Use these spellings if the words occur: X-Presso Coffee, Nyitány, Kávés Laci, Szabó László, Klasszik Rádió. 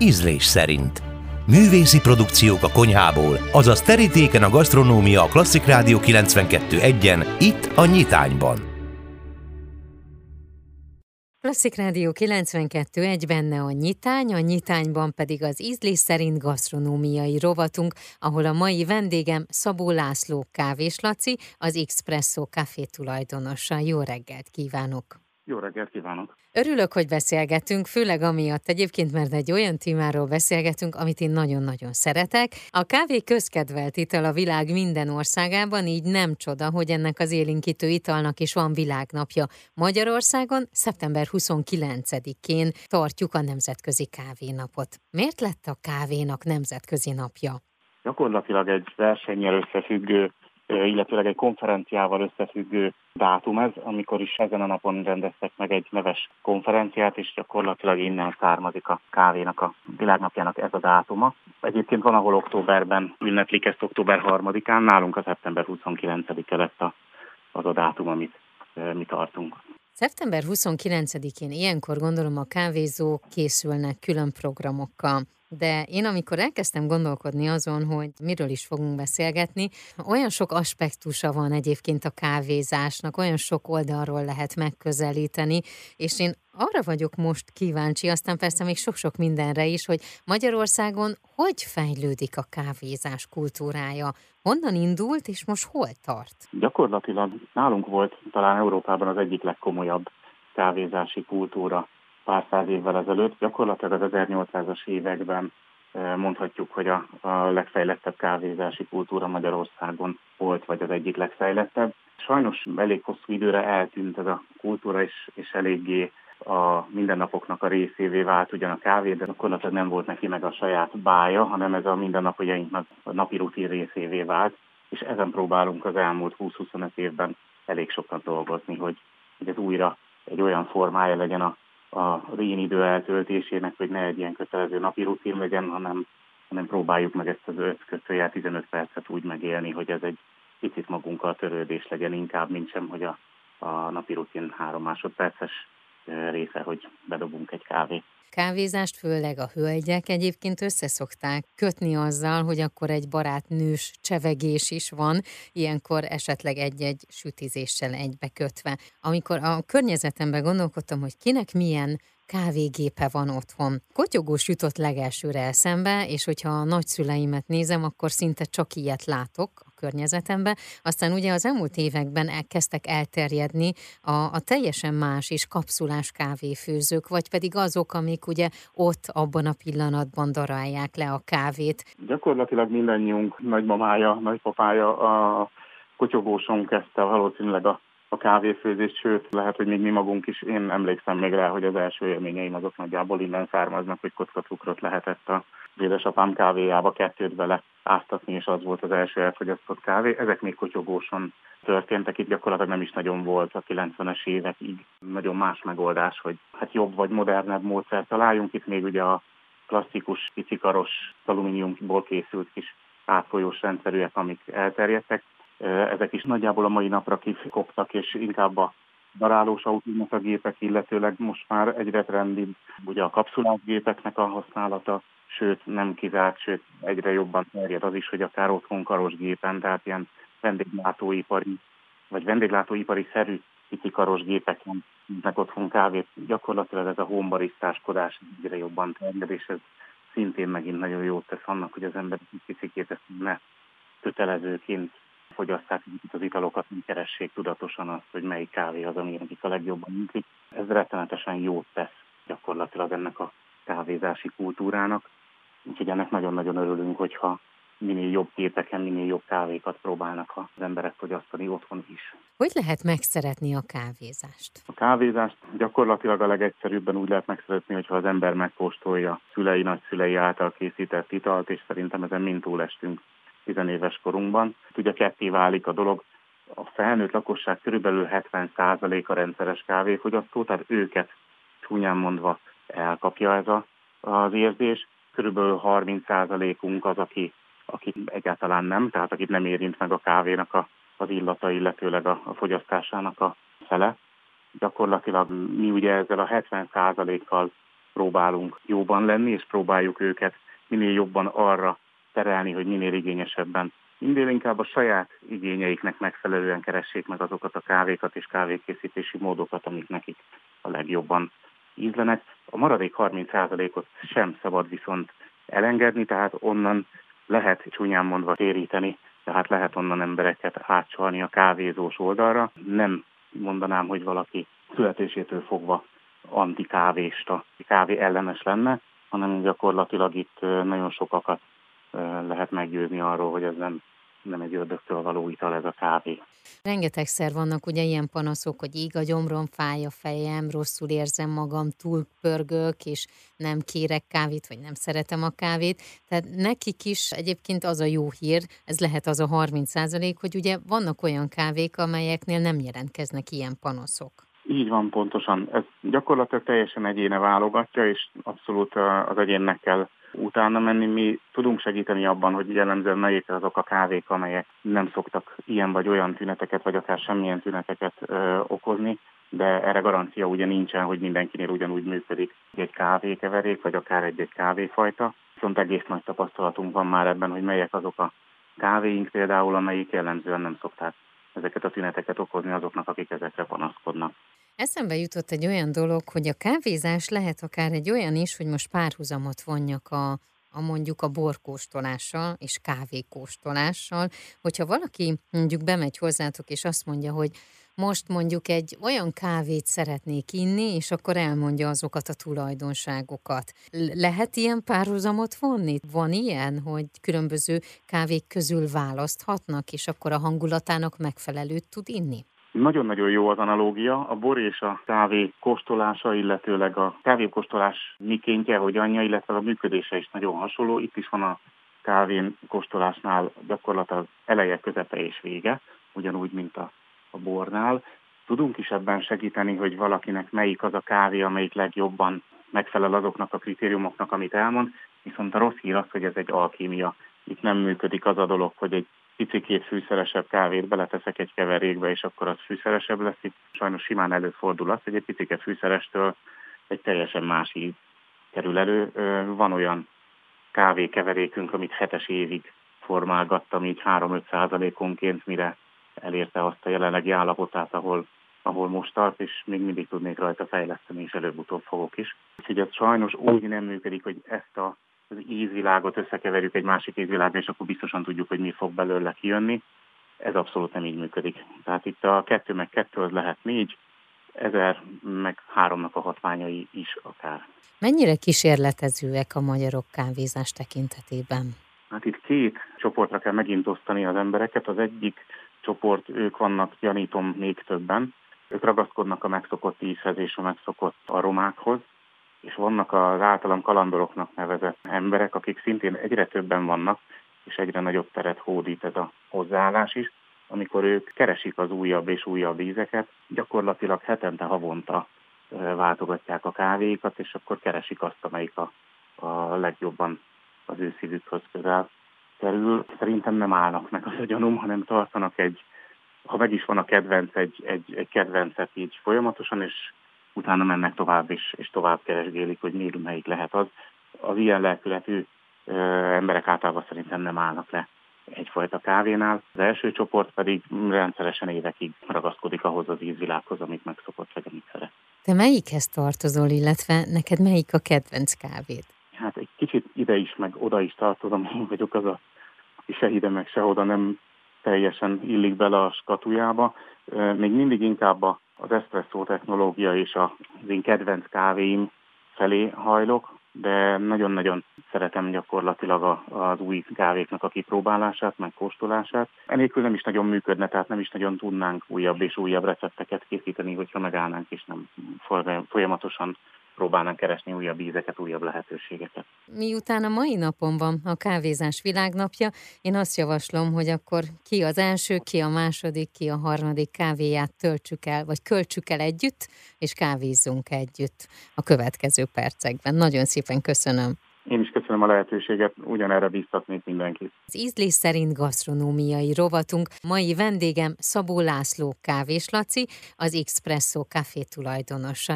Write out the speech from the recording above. ízlés szerint. Művészi produkciók a konyhából, azaz terítéken a gasztronómia a Klasszik Rádió 92.1-en, itt a Nyitányban. Klasszik Rádió 92.1, benne a Nyitány, a Nyitányban pedig az ízlés szerint gasztronómiai rovatunk, ahol a mai vendégem Szabó László, Kávés Laci, az X-Presso Coffee tulajdonosa. Jó reggelt kívánok! Jó reggelt kívánok! Örülök, hogy beszélgetünk, főleg amiatt egyébként, mert egy olyan témáról beszélgetünk, amit én nagyon-nagyon szeretek. A kávé közkedvelt ital a világ minden országában, így nem csoda, hogy ennek az élénkítő italnak is van világnapja. Magyarországon szeptember 29-én tartjuk a Nemzetközi Kávénapot. Miért lett a kávénak nemzetközi napja? Gyakorlatilag egy versennyel összefüggő, illetőleg egy konferenciával összefüggő dátum ez, amikor is ezen a napon rendeztek meg egy neves konferenciát, és gyakorlatilag innen származik a kávénak, a világnapjának ez a dátuma. Egyébként van, ahol októberben ünneplik ezt, október 3-án, nálunk a szeptember 29-e lett az a dátum, amit mi tartunk. Szeptember 29-én ilyenkor gondolom a kávézók készülnek külön programokkal. De én amikor elkezdtem gondolkodni azon, hogy miről is fogunk beszélgetni, olyan sok aspektusa van egyébként a kávézásnak, olyan sok oldalról lehet megközelíteni, és én arra vagyok most kíváncsi, aztán persze még sok-sok mindenre is, hogy Magyarországon hogy fejlődik a kávézás kultúrája? Honnan indult, és most hol tart? Gyakorlatilag nálunk volt talán Európában az egyik legkomolyabb kávézási kultúra pár száz évvel ezelőtt. Gyakorlatilag az 1800-as években mondhatjuk, hogy a legfejlettebb kávézási kultúra Magyarországon volt, vagy az egyik legfejlettebb. Sajnos elég hosszú időre eltűnt ez a kultúra, és eléggé a mindennapoknak a részévé vált ugyan a kávé, de gyakorlatilag nem volt neki meg a saját bája, hanem ez a mindennapjainknak a napi rutin részévé vált, és ezen próbálunk az elmúlt 20-25 évben elég sokat dolgozni, hogy ez újra egy olyan formája legyen az én idő eltöltésének, hogy ne egy ilyen kötelező napi rutin legyen, hanem próbáljuk meg ezt az 5-15 percet úgy megélni, hogy ez egy picit magunkkal törődés legyen inkább, mint sem, hogy a napi rutin 3 másodperces része, hogy bedobunk egy kávét. Kávézást főleg a hölgyek egyébként összeszokták kötni azzal, hogy akkor egy barátnős csevegés is van, ilyenkor esetleg egy-egy sütizéssel egybekötve. Amikor a környezetemben gondolkodtam, hogy kinek milyen kávégépe van otthon. Kotyogós jutott legelsőre eszembe, és hogyha a nagyszüleimet nézem, akkor szinte csak ilyet látok a környezetemben. Aztán ugye az elmúlt években elkezdtek elterjedni a teljesen más és kapszulás kávéfőzők, vagy pedig azok, amik ugye ott abban a pillanatban darálják le a kávét. Gyakorlatilag mindannyiunk nagymamája, nagypapája a kotyogóson kezdte valószínűleg a kávéfőzés, sőt, lehet, hogy még mi magunk is, én emlékszem még rá, hogy az első élményeim azok nagyjából innen származnak, hogy kockacukrot lehetett az édesapám kávéjába 2 vele áztatni, és az volt az első elfogyasztott kávé. Ezek még kotyogóson történtek, itt gyakorlatilag nem is nagyon volt a 90-es évekig. Nagyon más megoldás, hogy jobb vagy modernebb módszert találjunk. Itt még ugye a klasszikus, picikaros, alumíniumból készült kis átfolyós rendszerűek, amik elterjedtek. Ezek is nagyjából a mai napra kikoptak, és inkább a darálós automata gépek, illetőleg most már egyre trendibb ugye a kapszulás gépeknek a használata, sőt nem kizárt, sőt egyre jobban terjed az is, hogy akár otthon karosgépen, tehát ilyen vendéglátóipari-szerű pici karosgépeken meg otthon kávét. Gyakorlatilag ez a honbarisztáskodás egyre jobban terjed, és ez szintén megint nagyon jót tesz annak, hogy az ember picikét ezt ne kötelezőként fogyasszák az italokat, mi keressék tudatosan azt, hogy melyik kávé az, ami nekik a legjobban működik. Ez rettenetesen jót tesz gyakorlatilag ennek a kávézási kultúrának, úgyhogy ennek nagyon-nagyon örülünk, hogyha minél jobb képeken, minél jobb kávékat próbálnak az emberek fogyasztani otthon is. Hogy lehet megszeretni a kávézást? A kávézást gyakorlatilag a legegyszerűbben úgy lehet megszeretni, hogyha az ember megkóstolja szülei, nagyszülei által készített italt, és szerintem ezen mind túlestünk 10 éves korunkban. Ugye ketté válik a dolog, a felnőtt lakosság körülbelül 70%-a rendszeres kávéfogyasztó, tehát őket csúnyán mondva elkapja ez az érzés. Körülbelül 30%-unk az, aki egyáltalán nem, tehát akit nem érint meg a kávénak az illata, illetőleg a fogyasztásának a fele. Gyakorlatilag mi ugye ezzel a 70%-kal próbálunk jóban lenni, és próbáljuk őket minél jobban arra terelni, hogy minél igényesebben, minél inkább a saját igényeiknek megfelelően keressék meg azokat a kávékat és kávékészítési módokat, amik nekik a legjobban ízlenek. A maradék 30%-ot sem szabad viszont elengedni, tehát onnan lehet csúnyán mondva téríteni, tehát lehet onnan embereket átcsalni a kávézós oldalra. Nem mondanám, hogy valaki születésétől fogva antikávésta, kávé ellenes lenne, hanem gyakorlatilag itt nagyon sokakat lehet meggyőzni arról, hogy ez nem egy ördögtől való ital ez a kávé. Rengetegszer vannak ugye ilyen panaszok, hogy íg a gyomrom, fáj a fejem, rosszul érzem magam, túl pörgök, és nem kérek kávét, vagy nem szeretem a kávét. Tehát nekik is egyébként az a jó hír, ez lehet az a 30%, hogy ugye vannak olyan kávék, amelyeknél nem jelentkeznek ilyen panaszok. Így van, pontosan. Ez gyakorlatilag teljesen egyéne válogatja, és abszolút az egyénnek kell utána menni. Mi tudunk segíteni abban, hogy jellemzően melyik azok a kávék, amelyek nem szoktak ilyen vagy olyan tüneteket, vagy akár semmilyen tüneteket okozni, de erre garancia ugye nincsen, hogy mindenkinél ugyanúgy működik egy kávékeverék, vagy akár egy-egy kávéfajta. Viszont egész nagy tapasztalatunk van már ebben, hogy melyek azok a kávéink például, amelyik jellemzően nem szokták ezeket a tüneteket okozni azoknak, akik ezekre panaszkodnak. Eszembe jutott egy olyan dolog, hogy a kávézás lehet akár egy olyan is, hogy most párhuzamot vonjak a mondjuk a borkóstolással és kávékóstolással. Hogyha valaki mondjuk bemegy hozzátok és azt mondja, hogy most mondjuk egy olyan kávét szeretnék inni, és akkor elmondja azokat a tulajdonságokat. Lehet ilyen párhuzamot vonni? Van ilyen, hogy különböző kávék közül választhatnak, és akkor a hangulatának megfelelőt tud inni? Nagyon-nagyon jó az analógia, a bor és a kávé kóstolása, illetőleg a kávékóstolás mikéntje, hogy anyja, illetve a működése is nagyon hasonló. Itt is van a kávén kóstolásnál gyakorlatilag eleje, közepe és vége, ugyanúgy, mint a bornál. Tudunk is ebben segíteni, hogy valakinek melyik az a kávé, amelyik legjobban megfelel azoknak a kritériumoknak, amit elmond, viszont a rossz hír az, hogy ez egy alkímia. Itt nem működik az a dolog, hogy egy picikét fűszeresebb kávét beleteszek egy keverékbe, és akkor az fűszeresebb lesz. Itt sajnos simán előfordul az, hogy egy picike fűszerestől egy teljesen más íz kerül elő. Van olyan kávékeverékünk, amit 7-es évig formálgattam, így 3-5%-onként, mire elérte azt a jelenlegi állapotát, ahol most tart, és még mindig tudnék rajta fejleszteni, és előbb-utóbb fogok is. Úgyhogy ez sajnos úgy nem működik, hogy ezt az ízvilágot összekeverjük egy másik ízvilágra, és akkor biztosan tudjuk, hogy mi fog belőle kijönni. Ez abszolút nem így működik. Tehát itt a 2 meg 2 az lehet 4, 1000 meg 3-nak a hatványai is akár. Mennyire kísérletezőek a magyarok kávézás tekintetében? Hát itt 2 csoportra kell megint osztani az embereket. Az egyik csoport, ők vannak, gyanítom, még többen. Ők ragaszkodnak a megszokott ízhez és a megszokott aromákhoz, és vannak az általam kalandoroknak nevezett emberek, akik szintén egyre többen vannak, és egyre nagyobb teret hódít ez a hozzáállás is, amikor ők keresik az újabb és újabb ízeket, gyakorlatilag hetente, havonta váltogatják a kávékat, és akkor keresik azt, amelyik a legjobban az ő szívükhöz közel kerül. Szerintem nem állnak meg az a gyanúm, hanem tartanak ha meg is van a kedvenc, egy kedvencet így folyamatosan, és utána mennek tovább is, és tovább keresgélik, hogy még melyik lehet az. Az ilyen lelkületű emberek általában szerintem nem állnak le egyfajta kávénál. Az első csoport pedig rendszeresen évekig ragaszkodik ahhoz az ízvilághoz, amit megszokott, vagy amit szeret. Te melyikhez tartozol, illetve neked melyik a kedvenc kávéd? Hát egy kicsit ide is, meg oda is tartozom, én vagyok az a se ide, meg se oda, nem teljesen illik bele a skatujába. Még mindig inkább az eszpresszó technológia és az én kedvenc kávéim felé hajlok, de nagyon-nagyon szeretem gyakorlatilag az új kávéknak a kipróbálását, meg kóstolását. Enélkül nem is nagyon működne, tehát nem is nagyon tudnánk újabb és újabb recepteket készíteni, hogyha megállnánk és nem folyamatosan próbálnánk keresni újabb ízeket, újabb lehetőségeket. Miután a mai napon van a kávézás világnapja, én azt javaslom, hogy akkor ki az első, ki a második, ki a harmadik kávéját töltsük el, vagy költsük el együtt, és kávézzunk együtt a következő percekben. Nagyon szépen köszönöm. Én is köszönöm a lehetőséget, ugyanerre bíztatnék mindenkit. Az Ízlés szerint gasztronómiai rovatunk. Mai vendégem Szabó László Kávés Laci, az X-Presso Coffee tulajdonosa.